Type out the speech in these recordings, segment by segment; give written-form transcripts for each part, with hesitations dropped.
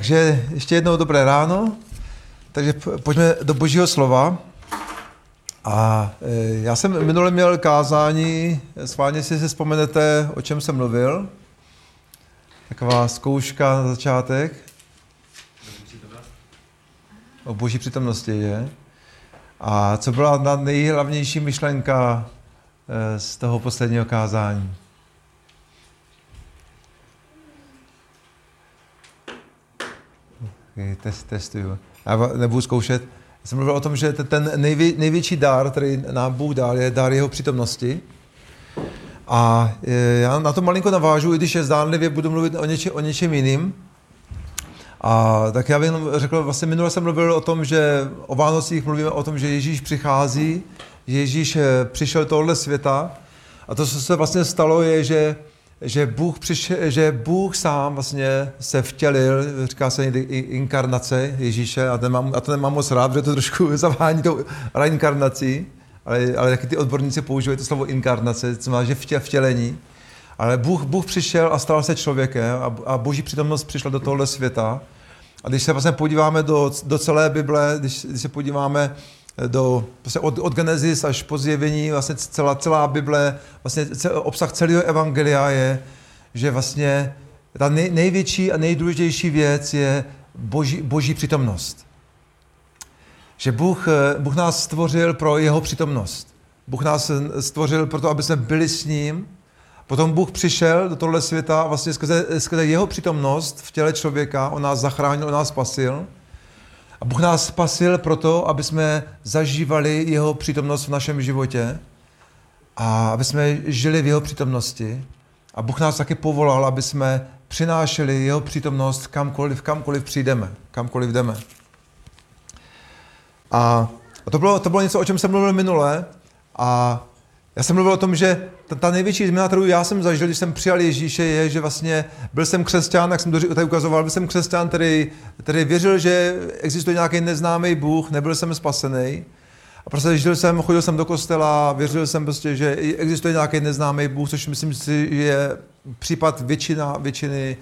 Takže ještě jednou dobré ráno. Takže pojďme do Božího slova. A já jsem minule měl kázání, schválně si vzpomenete, o čem jsem mluvil. Taková zkouška na začátek. O Boží přítomnosti, je. A co byla ta nejhlavnější myšlenka z toho posledního kázání? Testuju. Já nebudu zkoušet. Já jsem mluvil o tom, že ten největší dár, který nám Bůh dal, je dár jeho přítomnosti. A já na to malinko navážu, i když je zdánlivě budu mluvit o něčem jiným. A tak já bych řekl, vlastně minule jsem mluvil o tom, že o Vánocích mluvíme o tom, že Ježíš přichází, že Ježíš přišel tohoto světa. A to, co se vlastně stalo, je, že Bůh sám vlastně se vtělil, říká se někdy inkarnace Ježíše, a to nemám moc rád, protože to trošku zavání tou reinkarnací, ale taky ty odborníci používají to slovo inkarnace, to znamená, že vtělení. Ale Bůh přišel a stal se člověkem a Boží přítomnost přišla do tohoto světa. A když se vlastně podíváme do celé Bible, když se podíváme od Genesis až po Zjevení, vlastně celá Bible, vlastně obsah celého evangelia je, že vlastně ta největší a nejdůležitější věc je Boží přítomnost. Že Bůh nás stvořil pro jeho přítomnost. Bůh nás stvořil pro to, aby jsme byli s ním. Potom Bůh přišel do tohoto světa a vlastně skrze jeho přítomnost v těle člověka on nás zachránil, on nás spasil. A Bůh nás spasil proto, aby jsme zažívali jeho přítomnost v našem životě a aby jsme žili v jeho přítomnosti. A Bůh nás taky povolal, aby jsme přinášeli jeho přítomnost kamkoliv přijdeme, kamkoliv jdeme. A to bylo něco, o čem jsem mluvil minule. A já jsem mluvil o tom, že ta největší změna, kterou já jsem zažil, když jsem přijal Ježíše, je, že vlastně byl jsem křesťan, jak jsem to tady ukazoval, byl jsem křesťan, který věřil, že existuje nějaký neznámý Bůh, nebyl jsem spasený. A prostě chodil jsem do kostela, věřil jsem prostě, že existuje nějaký neznámý Bůh, což myslím si, je případ většiny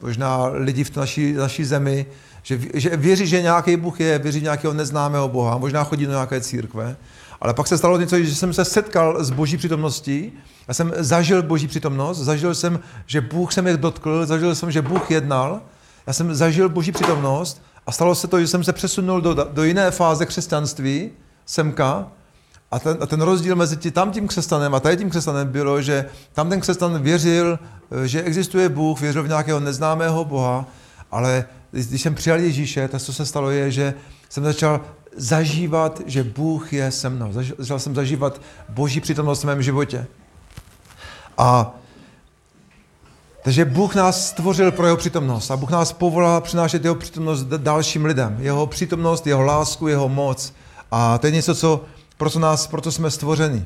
možná lidí v naší zemi, že věří, že nějaký Bůh je, věří nějakého neznámého Boha, možná chodí do nějaké církve. Ale pak se stalo něco, že jsem se setkal s Boží přítomností. Já jsem zažil Boží přítomnost, zažil jsem, že Bůh se mě dotkl, zažil jsem, že Bůh jednal. Já jsem zažil Boží přítomnost a stalo se to, že jsem se přesunul do jiné fáze křesťanství, semka. A ten rozdíl mezi tamtím křesťanem a tady tím křesťanem bylo, že tam ten křesťan věřil, že existuje Bůh, věřil v nějakého neznámého Boha, ale když jsem přijal Ježíše, tak co se stalo je, že jsem začal zažívat, že Bůh je se mnou. Začal jsem zažívat Boží přítomnost v mém životě. Takže Bůh nás stvořil pro jeho přítomnost a Bůh nás povolal přinášet jeho přítomnost dalším lidem. Jeho přítomnost, jeho lásku, jeho moc. A to je něco, proto jsme stvořeni.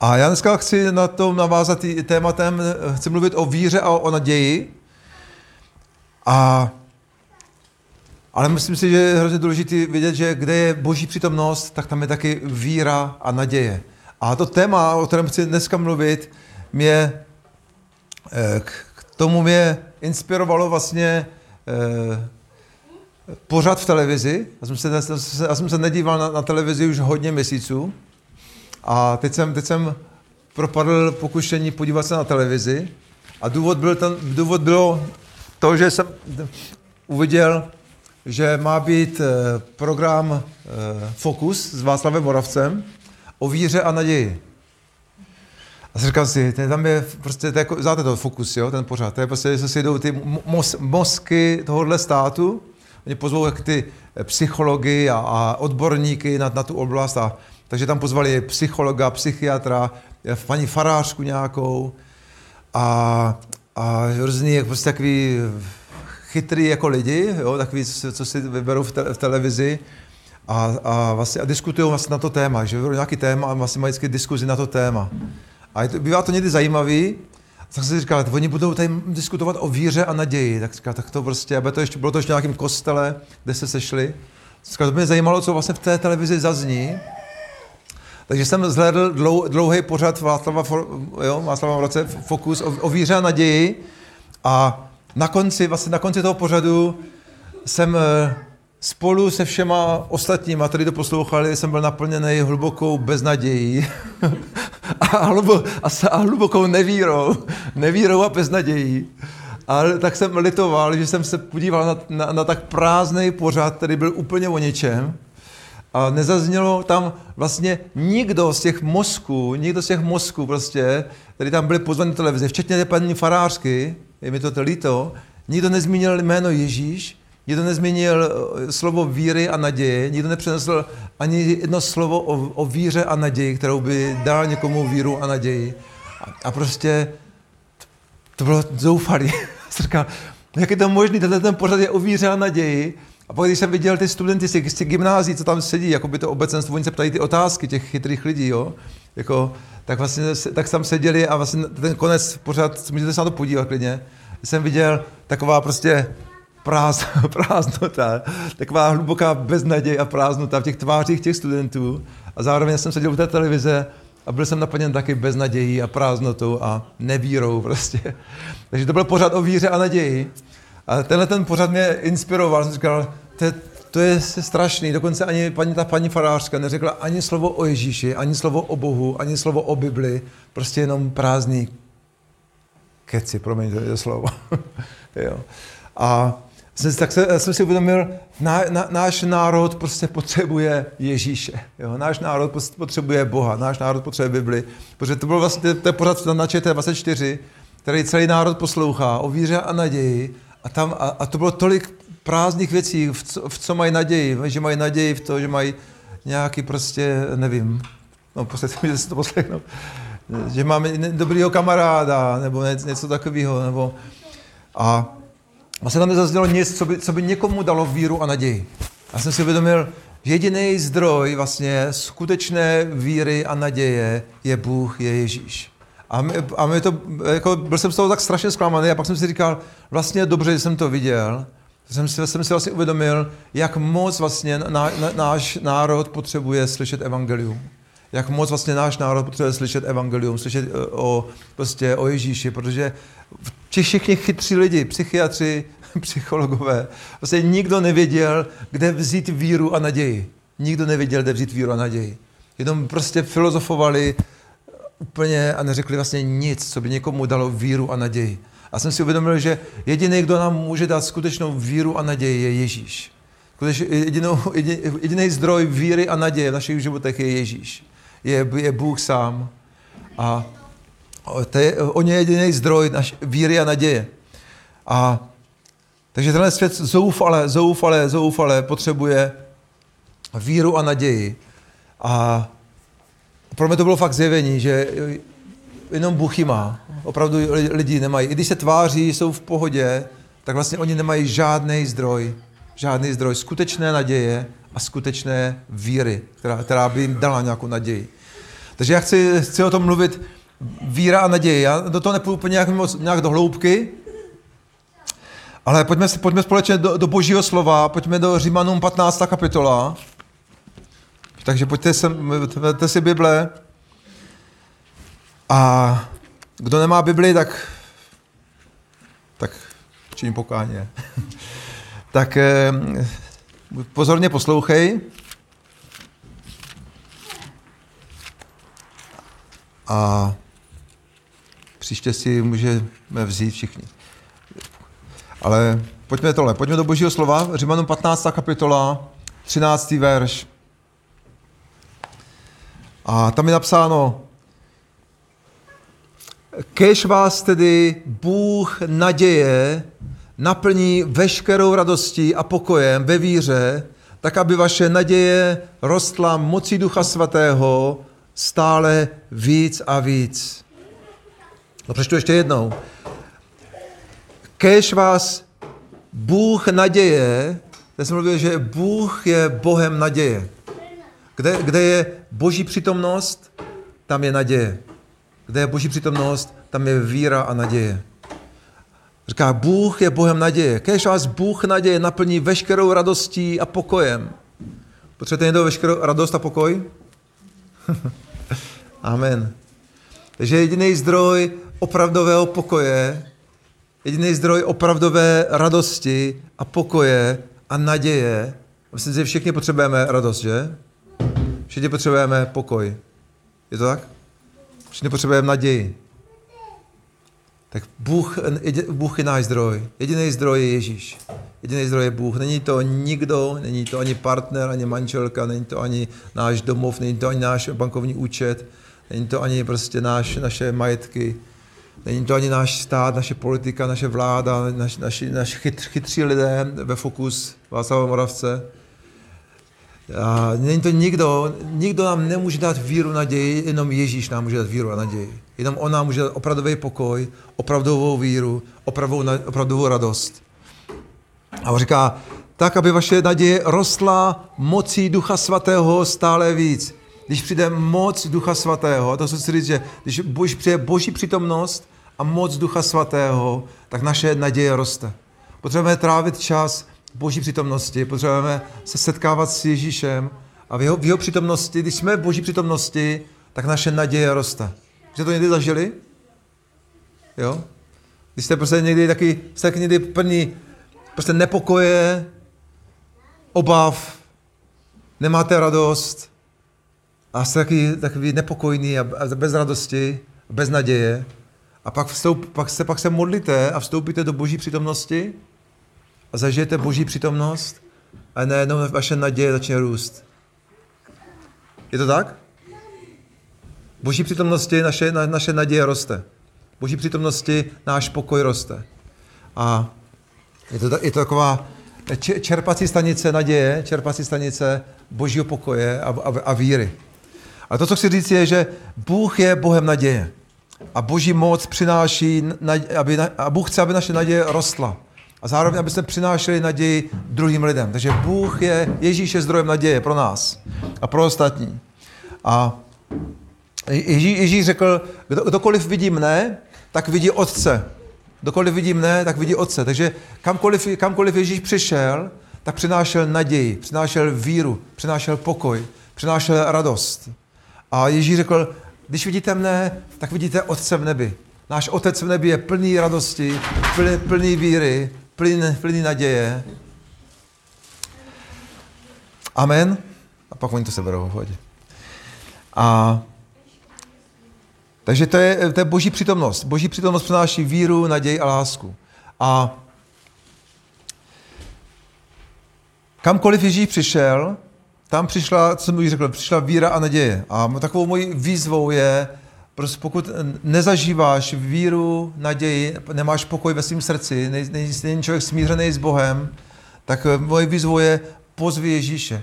A já dneska chci na to navázat tématem, chci mluvit o víře a o naději. Ale myslím si, že je hrozně důležité vědět, že kde je Boží přítomnost, tak tam je taky víra a naděje. A to téma, o kterém chci dneska mluvit, mě inspirovalo vlastně pořad v televizi. Já jsem se nedíval na televizi už hodně měsíců a teď jsem propadl pokušení podívat se na televizi a důvod bylo to, že jsem uviděl, že má být program Fokus s Václavem Moravcem o víře a naději. A říkám si, tam je prostě, znáte to Fokus, jo, ten pořád, to je prostě, že se jdou ty mozky tohohle státu, oni pozvou ty psychology a odborníky na tu oblast, takže tam pozvali psychologa, psychiatra, paní farářku nějakou a různý, jak prostě takový chytrý jako lidi, jo, takový, co si vyberou v televizi a vlastně diskutují vlastně na to téma, že vyberou nějaký téma a vlastně mají vždycky diskuzi na to téma. A bývá to někdy zajímavý, tak jsem si říkal, oni budou tady diskutovat o víře a naději, tak to prostě, aby bylo to ještě v nějakém kostele, kde se sešli. Říkal, to mě zajímalo, co vlastně v té televizi zazní. Takže jsem zhlédl dlouhý pořad Václava Moravce Fokus o víře a naději a na konci toho pořadu jsem spolu se všema ostatníma, kteří to poslouchali, jsem byl naplněný hlubokou beznadějí a hlubokou nevírou a beznadějí. A tak jsem litoval, že jsem se podíval na tak prázdný pořad, který byl úplně o ničem. A nezaznělo tam vlastně nikdo z těch mozků prostě, který tam byli pozvaní televize, včetně té paní farářky, je mi to líto, nikdo nezmínil jméno Ježíš, nikdo nezmínil slovo víry a naděje, nikdo nepřenesl ani jedno slovo o víře a naději, kterou by dal někomu víru a naději. A prostě to bylo zoufalý. Říkám, jak je to možný, ten pořad je o víře a naději. A pak, když jsem viděl ty studenty z těch gymnázií, co tam sedí, jako by to obecenstvo, oni se ptají ty otázky těch chytrých lidí, jo? Jako, tak vlastně tak tam seděli a vlastně ten konec pořád, můžete se na to podívat klidně, jsem viděl taková prostě prázdnota, taková hluboká beznaděj a prázdnota v těch tvářích těch studentů a zároveň jsem seděl u té televize a byl jsem naplněn taky beznadějí a prázdnotou a nevírou prostě. Takže to byl pořád o víře a naději. A tenhle ten pořad mě inspiroval, jsem říkal, to je strašný, dokonce ani ta paní farářka neřekla ani slovo o Ježíši, ani slovo o Bohu, ani slovo o Bibli, prostě jenom prázdný keci, promiň, to je to slovo. Jo. A jsem si uvědomil, náš národ prostě potřebuje Ježíše, jo? Náš národ potřebuje Boha, náš národ potřebuje Bibli, protože to byl vlastně ten pořad na ČT 24, který celý národ poslouchá o víře a naději. A to bylo tolik prázdných věcí, v co mají naději, že mají naději v to, že mají nějaký prostě, nevím, no posledně si to poslechnout, že máme dobrýho kamaráda, nebo něco takového, nebo a vlastně tam nezaznělo nic, co by někomu dalo víru a naději. Já jsem si uvědomil, že jediný zdroj vlastně skutečné víry a naděje je Bůh, je Ježíš. A mě to, jako, byl jsem z toho tak strašně zklamaný a pak jsem si říkal, vlastně dobře, že jsem to viděl, jsem si vlastně uvědomil, jak moc vlastně náš národ potřebuje slyšet evangelium. Jak moc vlastně náš národ potřebuje slyšet evangelium, slyšet o Ježíši, protože všichni chytří lidi, psychiatři, psychologové, vlastně nikdo nevěděl, kde vzít víru a naději. Nikdo nevěděl, kde vzít víru a naději. Jenom prostě filozofovali úplně a neřekli vlastně nic, co by někomu dalo víru a naději. A jsem si uvědomil, že jediný, kdo nám může dát skutečnou víru a naději, je Ježíš. Jediný zdroj víry a naděje v našich životech je Ježíš. Je Bůh sám. A on je jediný zdroj naší víry a naděje. A takže tenhle svět zoufale potřebuje víru a naději. A pro mě to bylo fakt zjevení, že jenom Bůh ji má. Opravdu lidi nemají. I když se tváří, jsou v pohodě, tak vlastně oni nemají žádný zdroj skutečné naděje a skutečné víry, která by jim dala nějakou naději. Takže já chci o tom mluvit, víra a naděje. Já do toho nepůjdu úplně nějak do hloubky, ale pojďme společně do Božího slova, pojďme do Římanům 15. kapitola. Takže pojďte si Bible a kdo nemá Bibli, tak činím pokáně. Tak pozorně poslouchej a příště si můžeme vzít všichni. Ale pojďme do Božího slova, Římanům 15. kapitola, 13. verš. A tam je napsáno, kéž vás tedy Bůh naděje naplní veškerou radostí a pokojem ve víře, tak aby vaše naděje rostla mocí Ducha Svatého stále víc a víc. No přečtu ještě jednou. Kéž vás Bůh naděje, já jsem mluvil, že Bůh je Bohem naděje. Kde je Boží přítomnost, tam je naděje. Kde je Boží přítomnost, tam je víra a naděje. Říká, Bůh je Bohem naděje. Kéž vás Bůh naděje naplní veškerou radostí a pokojem. Potřebujete někdo veškerou radost a pokoj? Amen. Takže jediný zdroj opravdového pokoje jediný zdroj opravdové radosti a pokoje a naděje. Myslím, že všichni potřebujeme radost, že? Všichni potřebujeme pokoj. Je to tak? Všichni potřebujeme naději. Tak Bůh je náš zdroj. Jediný zdroj je Ježíš. Jediný zdroj je Bůh. Není to nikdo, není to ani partner, ani manželka, není to ani náš domov, není to ani náš bankovní účet, není to ani prostě naše majetky, není to ani náš stát, naše politika, naše vláda, naši chytří lidé ve Fokus Václava Moravce. A není to nikdo, nikdo nám nemůže dát víru, naději, jenom Ježíš nám může dát víru a naději. Jenom on nám může dát opravdový pokoj, opravdovou víru, opravdovou radost. A on říká, tak, aby vaše naděje rostla mocí Ducha Svatého stále víc. Když přijde moc Ducha Svatého, a to chci říct, že když přijde Boží přítomnost a moc Ducha Svatého, tak naše naděje roste. Potřebujeme trávit čas Boží přítomnosti, potřebujeme se setkávat s Ježíšem a v jeho přítomnosti, když jsme v Boží přítomnosti, tak naše naděje roste. Jste to někdy zažili? Jo? Když jste prostě někdy taky, jste tak někdy plný prostě nepokoje, obav, nemáte radost a jste takový nepokojný a bez radosti, bez naděje a pak se modlíte a vstoupíte do Boží přítomnosti a zažijete Boží přítomnost a najednou vaše naděje začne růst. Je to tak? Boží přítomnosti naše naděje roste. Boží přítomnosti náš pokoj roste. A je to taková čerpací stanice naděje, čerpací stanice Božího pokoje a víry. A to, co chci říct, je, že Bůh je Bohem naděje. A Boží moc přináší, a Bůh chce, aby naše naděje rostla. A zároveň, aby jsme přinášeli naději druhým lidem. Takže Ježíš je zdrojem naděje pro nás a pro ostatní. A Ježíš řekl, kdokoliv vidí mne, tak vidí Otce. Kdokoliv vidí mne, tak vidí Otce. Takže kamkoliv Ježíš přišel, tak přinášel naději, přinášel víru, přinášel pokoj, přinášel radost. A Ježíš řekl, když vidíte mne, tak vidíte Otce v nebi. Náš Otec v nebi je plný radosti, plný víry, plný naděje. Amen. A pak oni to seberou. Hodě. Takže to je Boží přítomnost. Boží přítomnost přináší víru, naději a lásku. A kamkoliv Ježíš přišel, tam přišla, co jsem už řekl, přišla víra a naděje. A takovou mojí výzvou je, prostě pokud nezažíváš víru, naději, nemáš pokoj ve svém srdci, není člověk smířený s Bohem, tak moje výzvou je pozvi Ježíše.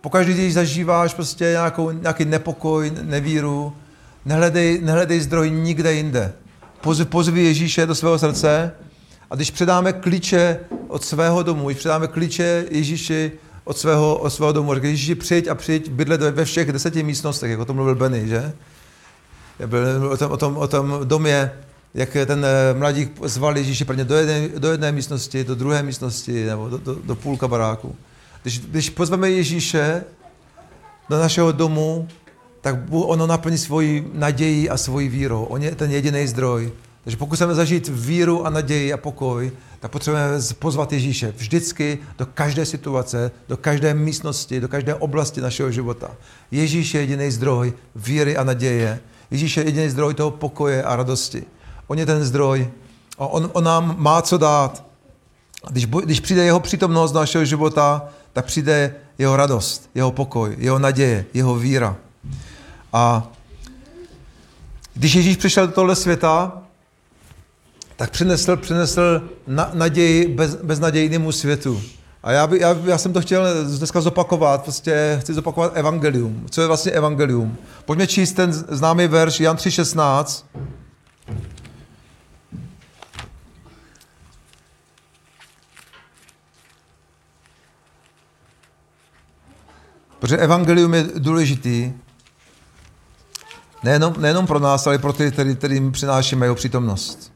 Pokaždé, když zažíváš prostě nějaký nepokoj, nevíru, nehledej zdroj nikde jinde. Pozvi Ježíše do svého srdce a když předáme klíče od svého domu, když předáme klíče Ježíši od svého domu, říkáme, Ježíši, přijď bydlet ve všech 10 místnostech, jak o tom mluvil Benny, že? Byl o tom domě, jak ten mladík zval Ježíši prvně do jedné místnosti, do druhé místnosti, nebo do půlka baráku. Když pozveme Ježíše do našeho domu, tak ono naplní svoji naději a svoji vírou. On je ten jediný zdroj. Takže pokud chceme zažít víru a naději a pokoj, tak potřebujeme pozvat Ježíše vždycky do každé situace, do každé místnosti, do každé oblasti našeho života. Ježíš je jediný zdroj víry a naděje. Ježíš je jediný zdroj toho pokoje a radosti. On je ten zdroj. On nám má co dát. Když přijde jeho přítomnost do našeho života, tak přijde jeho radost, jeho pokoj, jeho naděje, jeho víra. A když Ježíš přišel do tohle světa, tak přinesl naději beznadějnému světu. A já jsem to chtěl dneska zopakovat, prostě chci zopakovat evangelium. Co je vlastně evangelium? Pojďme číst ten známý verš Jan 3,16. Protože evangelium je důležitý. Nejenom pro nás, ale pro ty, kterým přinášíme jeho přítomnost.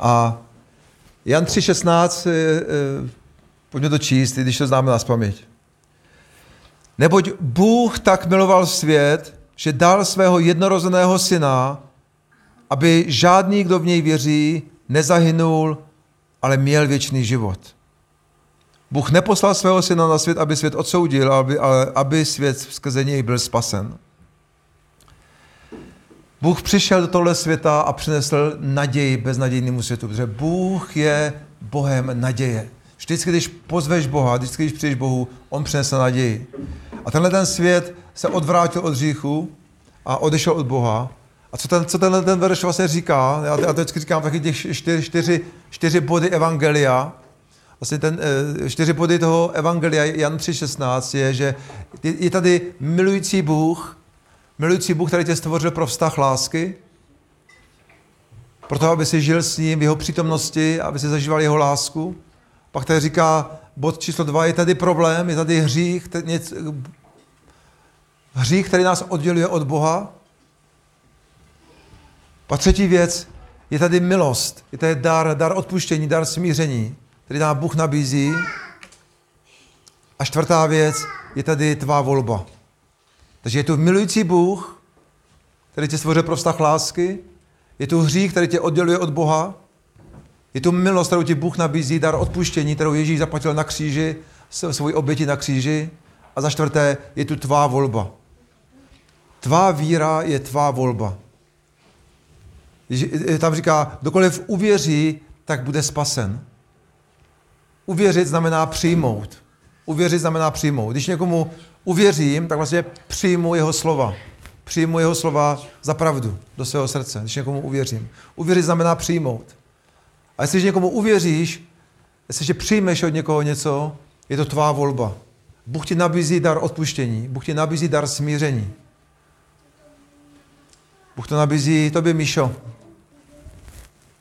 A Jan 3,16, pojďme to číst, i když to známe na paměť. Neboť Bůh tak miloval svět, že dal svého jednorozeného syna, aby žádný, kdo v něj věří, nezahynul, ale měl věčný život. Bůh neposlal svého syna na svět, aby svět odsoudil, ale aby svět skrze něj byl spasen. Bůh přišel do tohle světa a přinesl naději beznadějnému světu, protože Bůh je Bohem naděje. Vždycky, když pozveš Boha, vždycky, když přijdeš Bohu, on přinesl naději. A tenhle ten svět se odvrátil od hříchu a odešel od Boha. A co tenhle ten verš vlastně říká, já to vždycky říkám taky těch čtyři body evangelia, vlastně ten 4 body toho evangelia Jan 3,16 je, že je tady milující Bůh, který tě stvořil pro vztah lásky, proto, aby si žil s ním v jeho přítomnosti, aby si zažíval jeho lásku. Pak tady říká bod číslo 2, je tady problém, je tady hřích, který nás odděluje od Boha. Pak třetí věc, je tady milost, je tady dar odpuštění, dar smíření, který nám Bůh nabízí. A čtvrtá věc, je tady tvá volba. Takže je tu milující Bůh, který tě stvořil pro vztah lásky, je tu hřích, který tě odděluje od Boha, je tu milost, kterou ti Bůh nabízí, dar odpuštění, kterou Ježíš zaplatil na kříži, svoji oběti na kříži. A za čtvrté, je tu tvá volba. Tvá víra je tvá volba. Tam říká, kdokoliv uvěří, tak bude spasen. Uvěřit znamená přijmout. Uvěřit znamená přijmout. Když někomu uvěřím, tak vlastně přijmu jeho slova. Přijmu jeho slova za pravdu do svého srdce, když někomu uvěřím. Uvěřit znamená přijmout. A jestliže někomu uvěříš, jestliže přijmeš od někoho něco, je to tvá volba. Bůh ti nabízí dar odpuštění, Bůh ti nabízí dar smíření. Bůh to nabízí tobě, Míšo.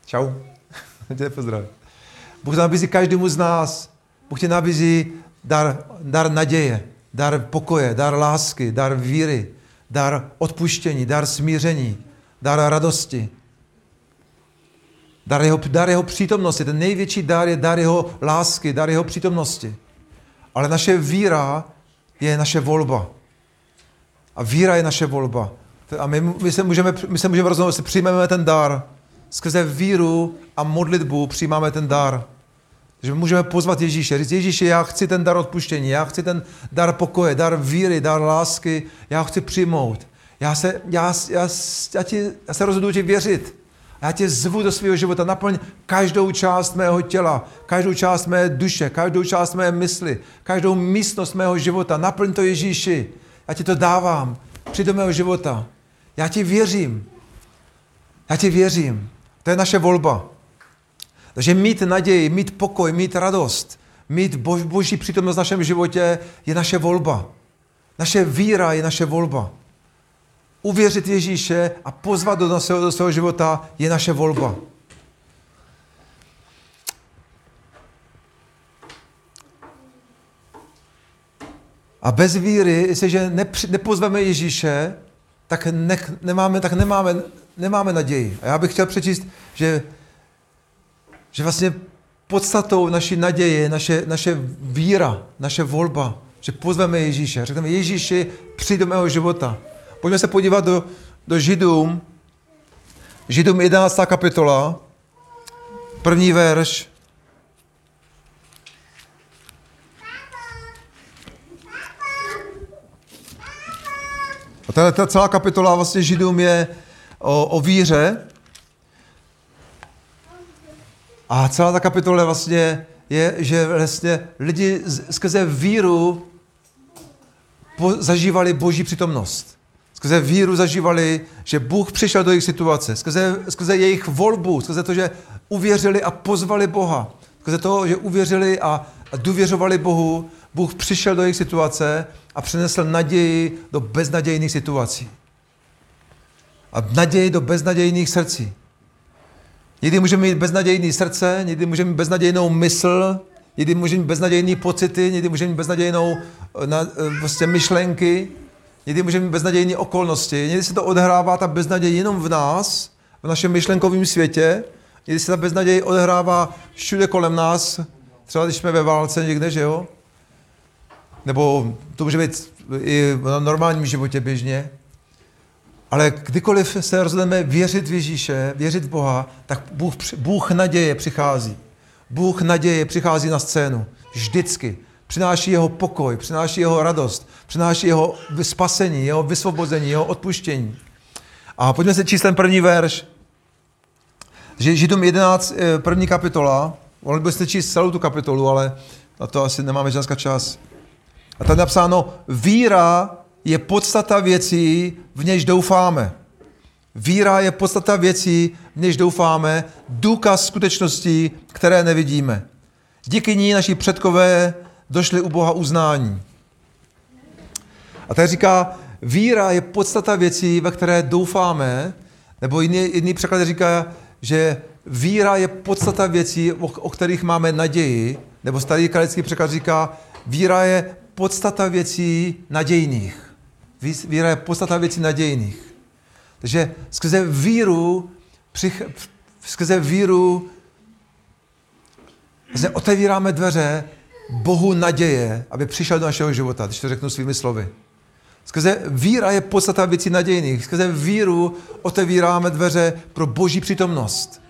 Čau. Tě pozdravím. Bůh to nabízí každému z nás. Bůh ti nabízí dar naděje, dar pokoje, dar lásky, dar víry, dar odpuštění, dar smíření, dar radosti. Dar jeho přítomnosti. Ten největší dar je dar jeho lásky, dar jeho přítomnosti. Ale naše víra je naše volba. A víra je naše volba. A my se můžeme rozhodnout, jestli přijmeme ten dar. Skrze víru a modlitbu přijímáme ten dar. Takže my můžeme pozvat Ježíše. Říct, Ježíši, já chci ten dar odpuštění, já chci ten dar pokoje, dar víry, dar lásky, já ho chci přijmout. Já se rozhoduji ti věřit. A já tě zvu do svého života, naplň každou část mého těla, každou část mé duše, každou část mé mysli, každou místnost mého života. Naplň to, Ježíši. Já ti to dávám. Přijď do mého života. Já ti věřím. Já ti věřím. To je naše volba. Takže mít naději, mít pokoj, mít radost, mít boží přítomnost v našem životě je naše volba. Naše víra je naše volba. Uvěřit Ježíše a pozvat do svého života je naše volba. A bez víry, jestliže nepozveme Ježíše, tak nemáme naději. A já bych chtěl přečíst, že vlastně podstatou naší naděje, naše víra, naše volba, že pozveme Ježíše. Řekneme, Ježíši, přijď do mého života. Pojďme se podívat do Židům. Židům 11. kapitola, první verš. A ta celá kapitola vlastně Židům je o víře. A celá ta kapitola vlastně je, že vlastně lidi skrze víru zažívali boží přítomnost. Skrze víru zažívali, že Bůh přišel do jejich situace. Skrze jejich volbu, skrze to, že uvěřili a pozvali Boha. Skrze to, že uvěřili a důvěřovali Bohu, Bůh přišel do jejich situace a přinesl naději do beznadějných situací. A naději do beznadějných srdcí. Někdy můžeme mít beznadějné srdce, někdy můžeme mít beznadějnou mysl, někdy můžeme mít beznadějné pocity, někdy můžeme mít beznadějnou vlastně myšlenky, někdy můžeme mít beznadějné okolnosti. Někdy se to odhrává ta beznaděj jenom v nás, v našem myšlenkovém světě. Někdy se ta beznaděj odhrává všude kolem nás, třeba když jsme ve válce někde, že jo? Nebo to může být i v normálním životě běžně. Ale kdykoliv se rozhodneme věřit v Ježíše, věřit v Boha, tak Bůh naděje přichází. Bůh naděje přichází na scénu. Vždycky. Přináší jeho pokoj, přináší jeho radost, přináší jeho spasení, jeho vysvobození, jeho odpuštění. A pojďme se číslem první verš. Židům 11, první kapitola. Mohli byste číst celou tu kapitolu, ale na to asi nemáme dneska čas. A tady napsáno, víra je podstata věcí, v něž doufáme. Víra je podstata věcí, v něž doufáme, důkaz skutečností, které nevidíme. Díky ní naši předkové došli u Boha uznání. A tady říká, víra je podstata věcí, ve které doufáme, nebo jiný překlad říká, že víra je podstata věcí, o kterých máme naději, nebo starý kralický překlad říká, víra je podstata věcí nadějných. Víra je podstata věcí nadějných. Takže skrze víru vlastně otevíráme dveře Bohu naděje, aby přišel do našeho života, když to řeknu svými slovy. Skrze víra je podstata věcí nadějných. Skrze víru otevíráme dveře pro Boží přítomnost.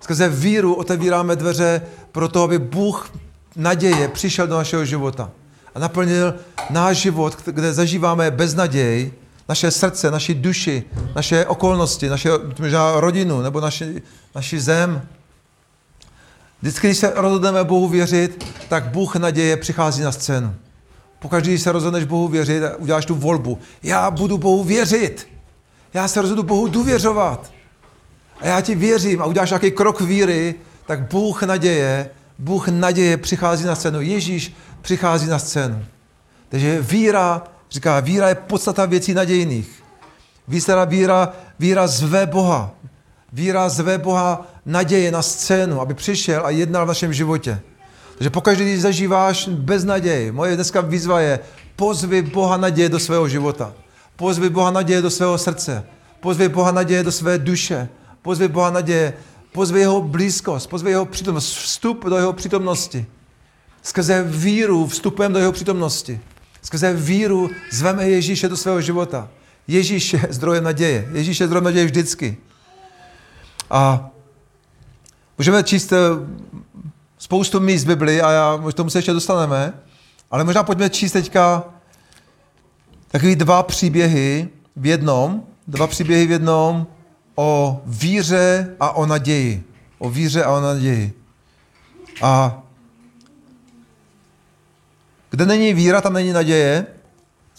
Skrze víru otevíráme dveře pro to, aby Bůh naděje přišel do našeho života a naplnil náš život, kde zažíváme beznaděj, naše srdce, naši duši, naše okolnosti, naše možná rodinu nebo naši zem. Vždycky, když se rozhodneme Bohu věřit, tak Bůh naděje přichází na scénu. Pokaždý, když se rozhodneš Bohu věřit, uděláš tu volbu. Já budu Bohu věřit. Já se rozhodu Bohu důvěřovat. A já ti věřím a uděláš nějaký krok víry, tak Bůh naděje přichází na scénu. Ježíš přichází na scénu. Takže víra je podstata věcí nadějných. Víra zve Boha. Víra zve Boha naděje na scénu, aby přišel a jednal v našem životě. Takže pokaždé, když zažíváš beznaděj, moje dneska výzva je, pozvi Boha naděje do svého života. Pozvi Boha naděje do svého srdce. Pozvi Boha naděje do své duše. Pozvi Boha naděje. Pozvi jeho blízkost, pozvi jeho přítomnost, vstup do jeho přítomnosti. Skrze víru vstupujeme do jeho přítomnosti. Skrze víru zveme Ježíše do svého života. Ježíš je zdrojem naděje. Ježíš je zdrojem naděje vždycky. A můžeme číst spoustu míst z Bibli a k tomu se ještě dostaneme, ale možná pojďme číst teďka takový dva příběhy v jednom o víře a o naději. A kde není víra, tam není naděje.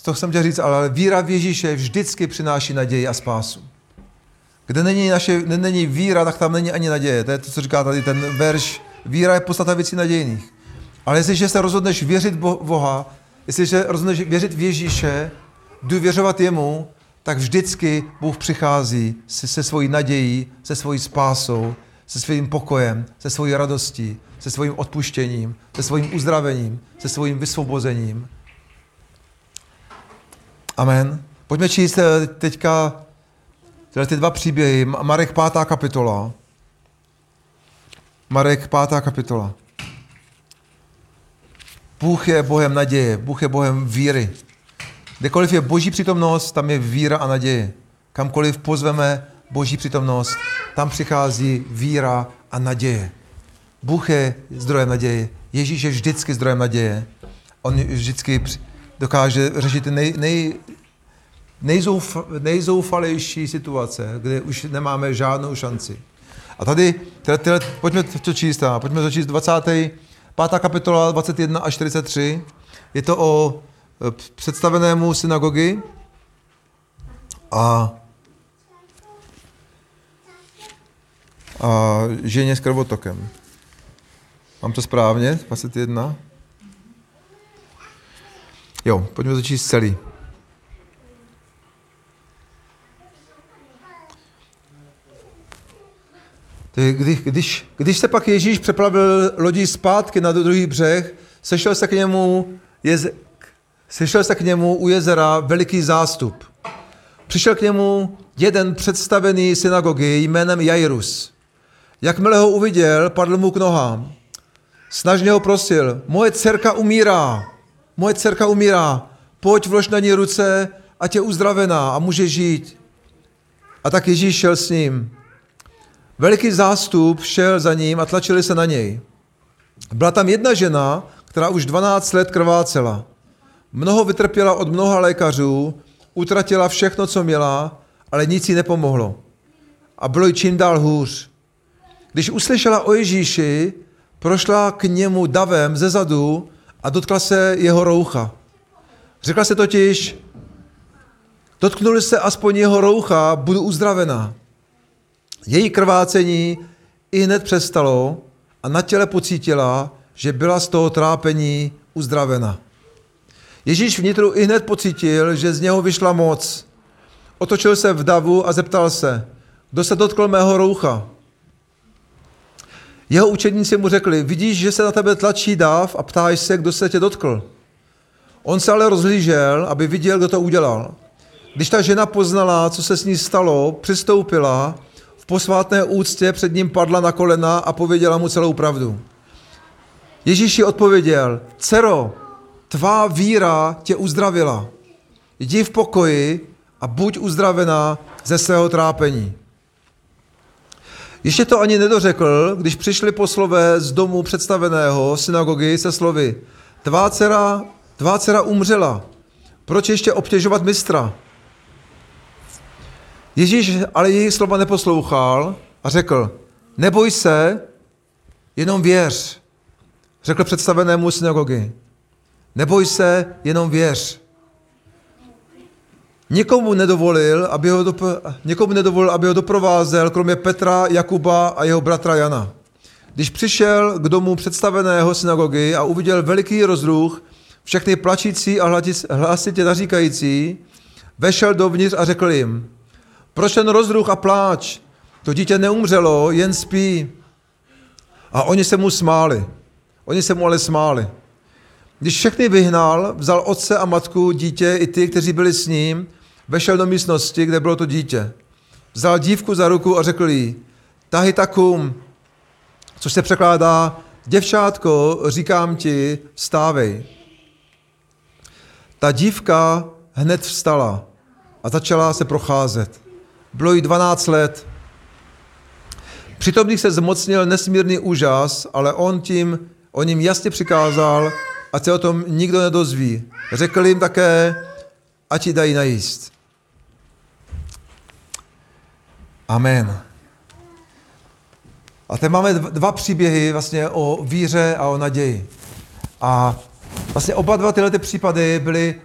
To jsem chtěl říct, ale víra v Ježíše vždycky přináší naději a spásu. Kde není víra, tak tam není ani naděje. To je to, co říká tady ten verš. Víra je podstata věcí nadějných. Ale jestliže se rozhodneš věřit Boha, jestliže rozhodneš věřit v Ježíše, důvěřovat jemu, tak vždycky Bůh přichází se svojí nadějí, se svojí spásou, se svým pokojem, se svojí radostí, se svým odpuštěním, se svým uzdravením, se svým vysvobozením. Amen. Pojďme číst teďka ty dva příběhy. Marek 5. kapitola. Bůh je Bohem naděje, Bůh je Bohem víry. Kdekoliv je Boží přítomnost, tam je víra a naděje. Kamkoliv pozveme Boží přítomnost, tam přichází víra a naděje. Bůh je zdrojem naděje. Ježíš je vždycky zdrojem naděje. On vždycky dokáže řešit nejzoufalejší situace, kde už nemáme žádnou šanci. A tady, pojďme to číst 25. kapitola 21 až 43. Je to o představenému synagogy a ženě s krvotokem. Mám to správně? 21? Jo, pojďme to číst celý. Když se pak Ježíš přeplavil lodí zpátky na druhý břeh, sešel se k němu u jezera veliký zástup. Přišel k němu jeden představený synagogy jménem Jairus. Jakmile ho uviděl, padl mu k nohám. Snažně ho prosil, moje dcerka umírá, pojď vlož na ní ruce, ať je uzdravená a může žít. A tak Ježíš šel s ním. Veliký zástup šel za ním a tlačili se na něj. Byla tam jedna žena, která už 12 let krvácela. Mnoho vytrpěla od mnoha lékařů, utratila všechno, co měla, ale nic jí nepomohlo. A bylo jí čím dál hůř. Když uslyšela o Ježíši, prošla k němu davem ze zadu a dotkla se jeho roucha. Řekla se totiž, dotknuli se aspoň jeho roucha, budu uzdravená. Její krvácení ihned přestalo a na těle pocítila, že byla z toho trápení uzdravena. Ježíš vnitru ihned pocítil, že z něho vyšla moc. Otočil se v davu a zeptal se, kdo se dotkl mého roucha? Jeho učedníci mu řekli, vidíš, že se na tebe tlačí dav a ptáš se, kdo se tě dotkl. On se ale rozhlížel, aby viděl, kdo to udělal. Když ta žena poznala, co se s ní stalo, přistoupila, v posvátné úctě před ním padla na kolena a pověděla mu celou pravdu. Ježíš jí odpověděl, dcero, tvá víra tě uzdravila. Jdi v pokoji a buď uzdravená ze svého trápení. Ještě to ani nedořekl, když přišli poslové z domu představeného synagogy se slovy, tvá dcera umřela, proč ještě obtěžovat mistra? Ježíš ale jejich slova neposlouchal a řekl, neboj se, jenom věř, řekl představenému synagogy. Neboj se, jenom věř. Nikomu nedovolil, aby ho doprovázel, kromě Petra, Jakuba a jeho bratra Jana. Když přišel k domu představeného synagogy a uviděl veliký rozruch, všechny plačící a hlasitě naříkající, vešel dovnitř a řekl jim, proč ten rozruch a pláč? To dítě neumřelo, jen spí. A oni se mu smáli. Když všechny vyhnal, vzal otce a matku, dítě i ty, kteří byli s ním, vešel do místnosti, kde bylo to dítě. Vzal dívku za ruku a řekl jí, Tahitakum, což se překládá, děvčátko, říkám ti, vstávej. Ta dívka hned vstala a začala se procházet. Bylo jí 12 let. Přítomných se zmocnil nesmírný úžas, ale on jim jasně přikázal, ať se o tom nikdo nedozví. Řekl jim také, ať ji dají najíst. Amen. A teď máme dva příběhy vlastně o víře a o naději. A vlastně oba dva tyhle případy byly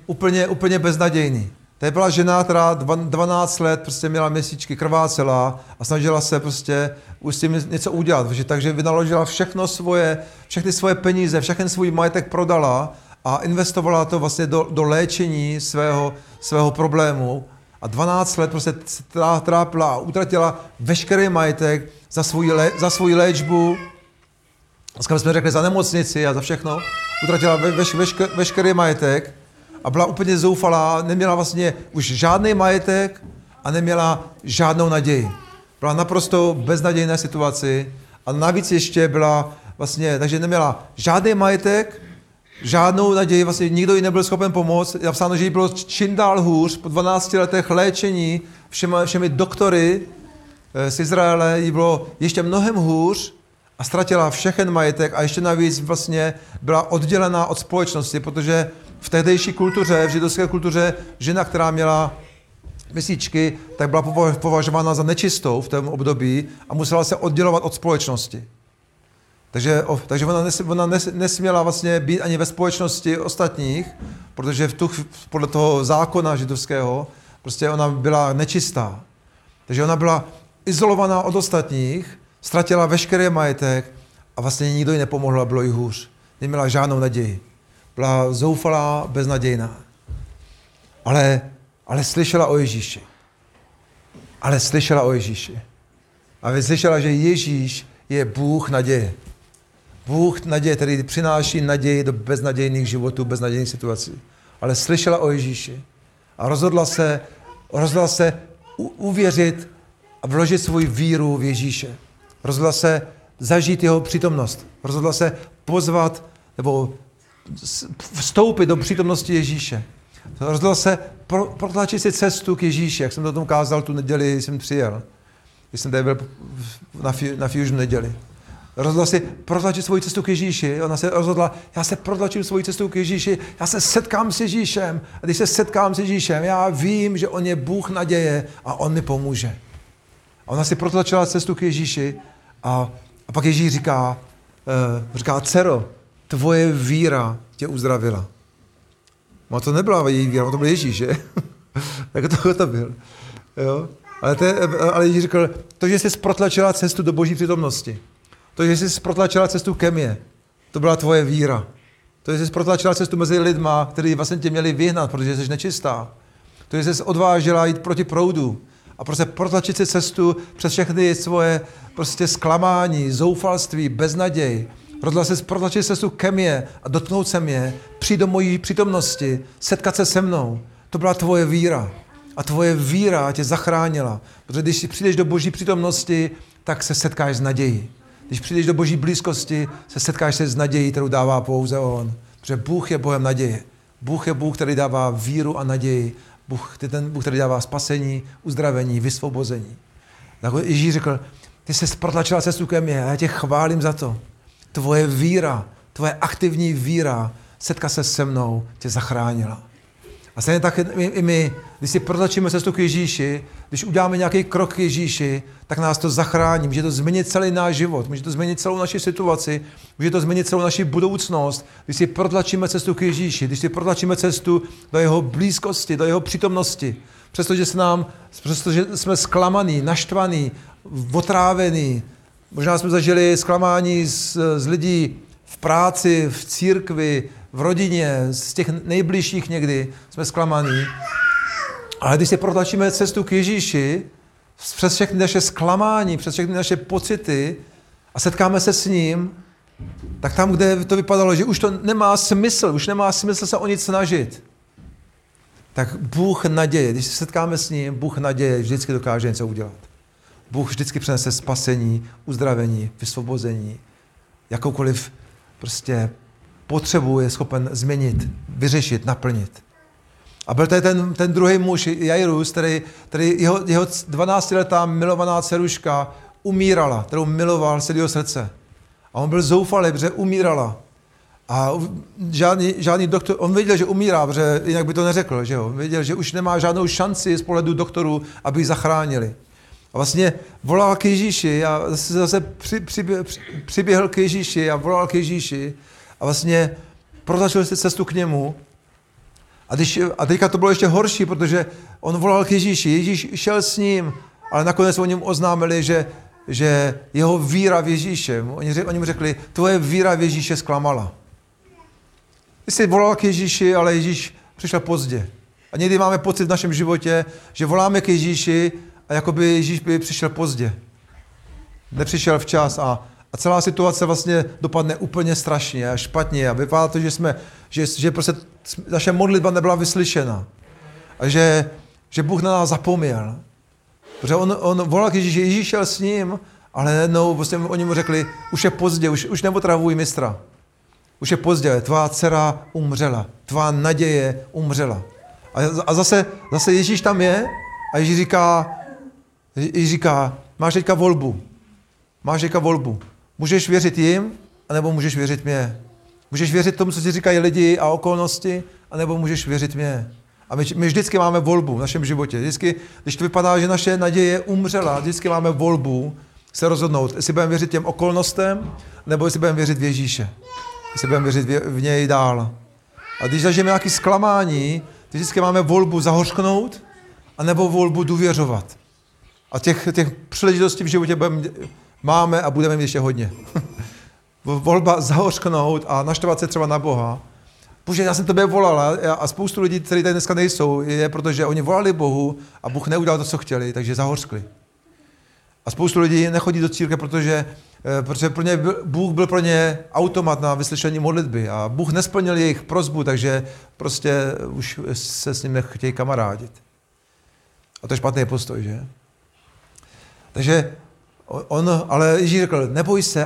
úplně beznadějný. Tady byla žena, která 12 let prostě měla měsíčky, krvácela a snažila se prostě už s tím něco udělat. Takže vynaložila všechny svoje peníze, všechny svůj majetek prodala a investovala to vlastně do léčení svého problému. A 12 let prostě trápila a utratila veškerý majetek za svůj léčbu. Dneska jsme řekli za nemocnici a za všechno. Utratila veškerý majetek. A byla úplně zoufalá, neměla vlastně už žádný majetek a neměla žádnou naději. Byla naprosto beznadějná situaci a navíc ještě byla vlastně, takže neměla žádný majetek, žádnou naději, vlastně nikdo jí nebyl schopen pomoct. Je napsáno, že jí bylo čím dál hůř, po 12 letech léčení všemi doktory z Izraele jí bylo ještě mnohem hůř a ztratila všechen majetek a ještě navíc vlastně byla oddělená od společnosti, protože v tehdejší kultuře, v židovské kultuře, žena, která měla měsíčky, tak byla považována za nečistou v tom období a musela se oddělovat od společnosti. Takže ona nesměla vlastně být ani ve společnosti ostatních, protože podle toho zákona židovského prostě ona byla nečistá. Takže ona byla izolovaná od ostatních, ztratila veškerý majetek a vlastně nikdo jí nepomohl a bylo jí hůř. Neměla žádnou naději. Byla zoufalá, beznadějná. Ale slyšela o Ježíši. A slyšela, že Ježíš je Bůh naděje. Bůh naděje, který přináší naději do beznadějných životů, beznadějných situací. Ale slyšela o Ježíši a rozhodla se uvěřit a vložit svou víru v Ježíše. Rozhodla se zažít jeho přítomnost. Rozhodla se pozvat nebo vstoupit do přítomnosti Ježíše. rozhodl se protlačit si cestu k Ježíši, jak jsem o tom kázal tu neděli, jsem přijel. Když jsem tady byl na Fusion neděli. Rozhodla si protlačit svoji cestu k Ježíši. Ona se rozhodla, já se protlačím svoji cestu k Ježíši, já se setkám s Ježíšem. A když se setkám s Ježíšem, já vím, že on je Bůh naděje a on mi pomůže. A ona si protlačila cestu k Ježíši a pak Ježíš říká, dcero, tvoje víra tě uzdravila. No to nebyla její víra, to byl Ježíš, že? Tak to byl. Jo? Ale Ježíš říkal, to, že jsi protlačila cestu do boží přítomnosti, to, že jsi protlačila cestu ke mně, to byla tvoje víra. To, že jsi protlačila cestu mezi lidma, kteří vlastně tě měli vyhnat, protože jsi nečistá. To, že jsi odvážila jít proti proudu a prostě protlačit si cestu přes všechny svoje prostě zklamání, zoufalství, beznaděj. Rozhodla se protlačit cestu ke mně a dotknout se mě, přijít do mojí přítomnosti, setkat se se mnou. To byla tvoje víra. A tvoje víra tě zachránila. Protože když přijdeš do boží přítomnosti, tak se setkáš s nadějí. Když přijdeš do boží blízkosti, se setkáš se s nadějí, kterou dává pouze on. Protože Bůh je Bohem naděje. Bůh je Bůh, který dává víru a naději. Bůh je ten Bůh, který dává spasení, uzdravení, vysvobození. Tak Ježíš řekl, ty jsi protlačila cestu ke mně a já tě chválím za to. Tvoje víra, tvoje aktivní víra, setká se se mnou, tě zachránila. A stejně tak i my, když si protlačíme cestu k Ježíši, když uděláme nějaký krok k Ježíši, tak nás to zachrání. Může to změnit celý náš život, může to změnit celou naši situaci, může to změnit celou naši budoucnost. Když si protlačíme cestu k Ježíši, když si protlačíme cestu do jeho blízkosti, do jeho přítomnosti, přestože jsme zklamaný, naštvaný, otrávený, možná jsme zažili zklamání z lidí v práci, v církvi, v rodině, z těch nejbližších někdy jsme zklamaní. Ale když si protlačíme cestu k Ježíši, přes všechny naše zklamání, přes všechny naše pocity a setkáme se s ním, tak tam, kde to vypadalo, že už to nemá smysl, už nemá smysl se o nic snažit, tak Bůh naděje, když se setkáme s ním, Bůh naděje vždycky dokáže něco udělat. Bůh vždycky přinese spasení, uzdravení, vysvobození, jakoukoliv prostě potřebu je schopen změnit, vyřešit, naplnit. A byl tady ten druhý muž, Jairus, který jeho 12letá milovaná dceruška umírala, kterou miloval celého srdce. A on byl zoufalý, protože umírala. A žádný doktor, on věděl, že umírá, protože jinak by to neřekl, že jo. On věděl, že už nemá žádnou šanci z pohledu doktorů, aby ji zachránili. A vlastně volal k Ježíši a zase přiběhl k Ježíši a volal k Ježíši a vlastně protlačil si cestu k němu. A teďka to bylo ještě horší, protože on volal k Ježíši, Ježíš šel s ním, ale nakonec o něm oznámili, že jeho víra v Ježíše, oni mu řekli, tvoje víra v Ježíše zklamala. Ty jsi volal k Ježíši, ale Ježíš přišel pozdě. A někdy máme pocit v našem životě, že voláme k Ježíši a jakoby Ježíš by přišel pozdě. Nepřišel včas a celá situace vlastně dopadne úplně strašně a špatně a vypadá to, že prostě naše modlitba nebyla vyslyšena a že Bůh na nás zapomněl. Protože on volal k Ježíši, Ježíš šel s ním, ale jednou vlastně oni mu řekli, už je pozdě, už neotravuj mistra. Už je pozdě, tvá dcera umřela, tvá naděje umřela. A zase Ježíš tam je a Ježíš říká, máš teďka volbu. Můžeš věřit jim, anebo můžeš věřit mě. Můžeš věřit tomu, co ti říkají lidi a okolnosti, anebo můžeš věřit mě. A my vždycky máme volbu v našem životě. Vždycky, když to vypadá, že naše naděje umřela, vždycky máme volbu se rozhodnout, jestli budeme věřit těm okolnostem, nebo jestli budeme věřit v Ježíše. Jestli budeme věřit v něj dál. A když zažijeme nějaké zklamání, vždycky máme volbu zahořknout, anebo volbu důvěřovat. A těch příležitostí v životě máme a budeme mít ještě hodně. Volba zahořknout a naštvat se třeba na Boha. Bože, já jsem tebe volal a spoustu lidí, kteří tady dneska nejsou, je protože oni volali Bohu a Bůh neudělal to, co chtěli, takže zahořkli. A spoustu lidí nechodí do církve, protože Bůh byl pro ně automat na vyslyšení modlitby a Bůh nesplnil jejich prosbu, takže prostě už se s ním nechtějí kamarádit. A to je špatný postoj, že? Takže ale Ježíš řekl, neboj se,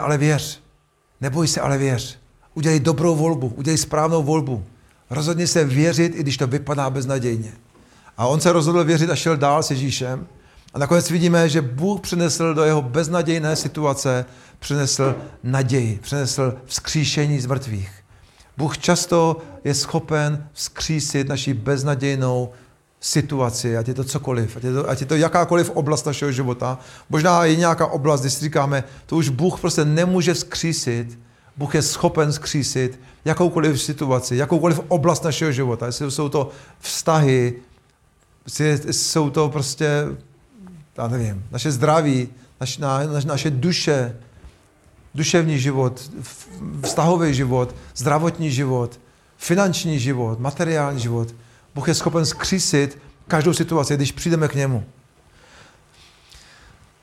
ale věř. Udělej dobrou volbu, udělej správnou volbu. Rozhodni se věřit, i když to vypadá beznadějně. A on se rozhodl věřit a šel dál s Ježíšem. A nakonec vidíme, že Bůh přinesl do jeho beznadějné situace, přinesl naději, přinesl vzkříšení z mrtvých. Bůh často je schopen vzkřísit naši beznadějnou situaci, ať je to cokoliv, ať je to jakákoliv oblast našeho života. Možná je nějaká oblast, když si říkáme, to už Bůh prostě nemůže vzkřísit. Bůh je schopen vzkřísit jakoukoliv situaci, jakoukoliv oblast našeho života. Jestli jsou to vztahy, jestli jsou to prostě, já nevím, naše zdraví, naše duše, duševní život, vztahový život, zdravotní život, finanční život, materiální život. Bůh je schopen vzkřísit každou situaci, když přijdeme k němu.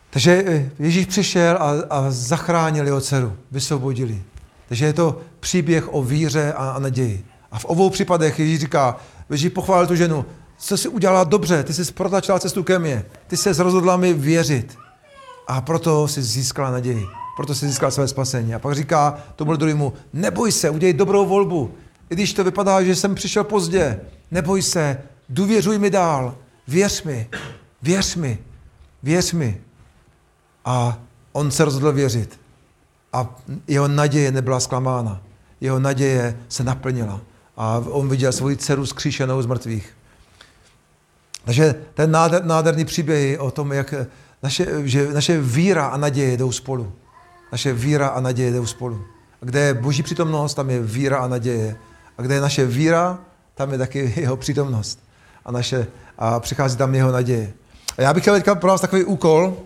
Takže Ježíš přišel a zachránil jeho dceru, vysvobodil ji. Takže je to příběh o víře a naději. A v obou případech Ježíš říká, Ježíš pochválil tu ženu, co jsi udělala dobře, ty jsi protlačila cestu ke mně, ty jsi rozhodla mi věřit. A proto jsi získala naději, proto jsi získala své spasení. A pak říká tomu druhému, neboj se, udělej dobrou volbu. I když to vypadá, že jsem přišel pozdě, neboj se, důvěřuj mi dál, věř mi. A on se rozhodl věřit. A jeho naděje nebyla zklamána. Jeho naděje se naplnila. A on viděl svoji dceru zkříšenou z mrtvých. Takže ten nádherný příběh o tom, jak naše víra a naděje jdou spolu. Naše víra a naděje jdou spolu. A kde je Boží přítomnost, tam je víra a naděje. A kde je naše víra, tam je taky jeho přítomnost. A přichází tam jeho naděje. A já bych chtěl teďka pro vás takový úkol,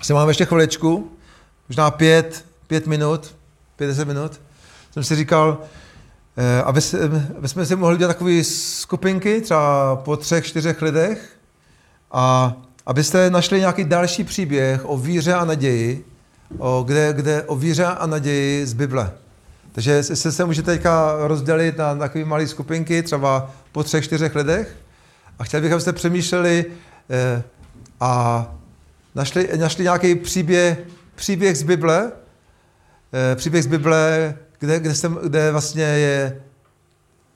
asi mám ještě chviličku, možná 5, 10 minut, jsem si říkal, aby jsme si mohli dělat takové skupinky, třeba po 3, 4 lidech, a abyste našli nějaký další příběh o víře a naději, o víře a naději z Bible. Takže se můžete teďka rozdělit na takové malé skupinky, třeba po 3, 4 lidech, a chtěl bych, abyste přemýšleli a našli nějaký příběh z Bible, kde vlastně je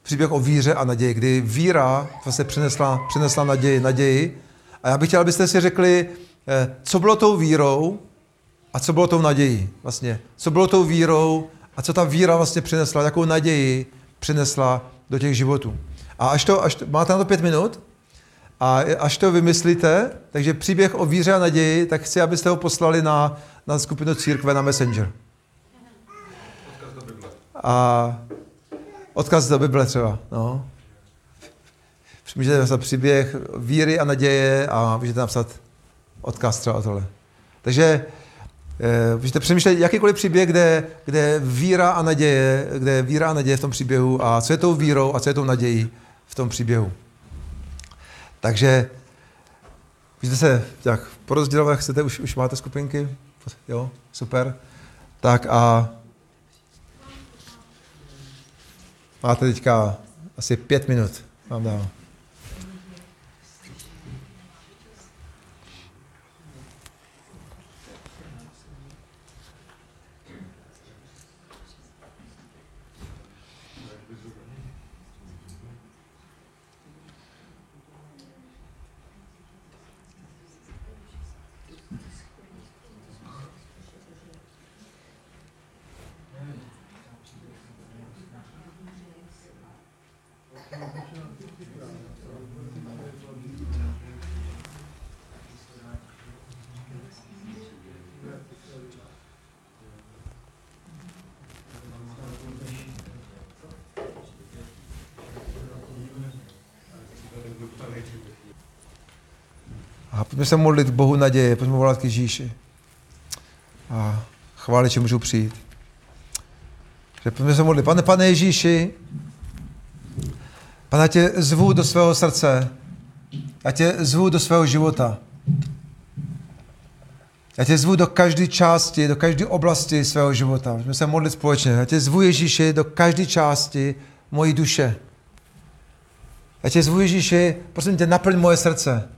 příběh o víře a naději, kdy víra vlastně přinesla naději. A já bych chtěl, abyste si řekli, co bylo tou vírou a co bylo tou nadějí. Vlastně, co bylo tou vírou a co ta víra vlastně přinesla, jakou naději přinesla do těch životů. A až to máte na to 5 minut, a až to vymyslíte, takže příběh o víře a naději, tak chci, abyste ho poslali na skupinu církve, na Messenger. Odkaz do Bible. A odkaz do Bible třeba, no. Můžete napsat příběh víry a naděje a můžete napsat odkaz třeba o tohle. Takže můžete přemýšlet jakýkoliv příběh, kde je víra a naděje v tom příběhu a co je tou vírou a co je tou nadějí v tom příběhu. Takže víte se, jak porozdělovat chcete, už máte skupinky, jo, super. Tak a máte teďka asi 5 minut, vám dám. A pojďme se modlit Bohu naděje, pojďme volat k Ježíši. A chválit, že můžu přijít. Že pojďme se modlit. Pane Ježíši, Pane, tě zvu do svého srdce. Já tě zvu do svého života. Já tě zvu do každé části, do každé oblasti svého života. Pojďme se modlit společně. Já tě zvu, Ježíši, do každé části mojí duše. Já tě zvu, Ježíši, prosím tě, naplň moje srdce.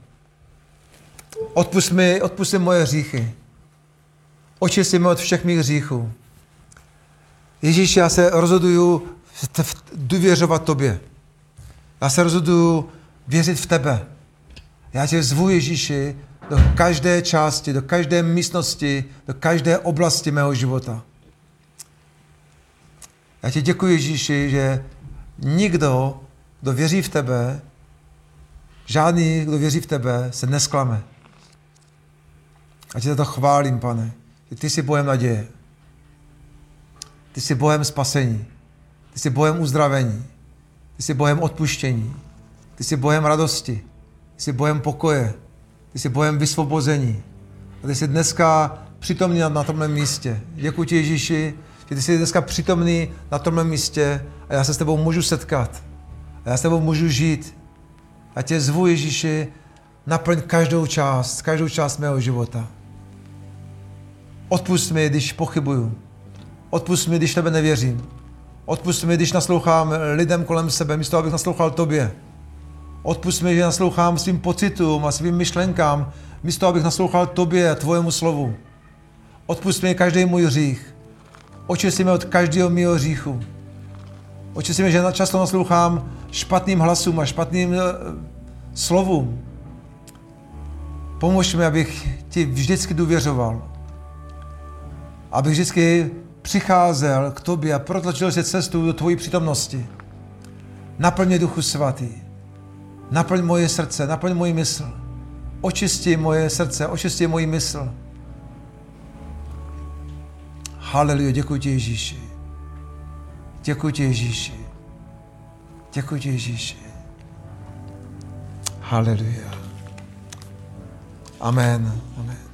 Odpusť mi moje hříchy. Očisti mi od všech mých hříchů. Ježíši, já se rozhoduju důvěřovat tobě. Já se rozhoduju věřit v tebe. Já tě zvu, Ježíši, do každé části, do každé místnosti, do každé oblasti mého života. Já ti děkuji, Ježíši, že nikdo, kdo věří v tebe, žádný, kdo věří v tebe, se nesklame. A ti za to chválím, Pane, že ty jsi Bohem naděje. Ty jsi Bohem spasení. Ty jsi Bohem uzdravení. Ty jsi Bohem odpuštění. Ty jsi Bohem radosti. Ty jsi Bohem pokoje. Ty jsi Bohem vysvobození. A ty jsi dneska přítomný na tomhle místě. Děkuji ti, Ježíši, že ty jsi dneska přítomný na tomhle místě a já se s tebou můžu setkat. A já s tebou můžu žít. A tě zvu, Ježíši, naplň každou část mého života. Odpusť mi, když pochybuju. Odpusť mi, když tebe nevěřím. Odpusť mi, když naslouchám lidem kolem sebe, místo abych naslouchal tobě. Odpusť mi, že naslouchám svým pocitům a svým myšlenkám, místo abych naslouchal tobě a tvojemu slovu. Odpusť mi každý můj hřích. Očisti mě od každého mého hříchu. Očisti mě, že často naslouchám špatným hlasům a špatným slovům. Pomož mi, abych ti vždycky důvěřoval. Abych vždycky přicházel k tobě a protlačil si cestu do tvojí přítomnosti. Naplň mě, Duchu Svatý. Naplň moje srdce, naplň moji mysl. Očisti moje srdce, očisti moji mysl. Haleluja, děkuji ti, Ježíši. Děkuji ti, Ježíši. Děkuji ti, Ježíši. Haleluja. Amen. Amen.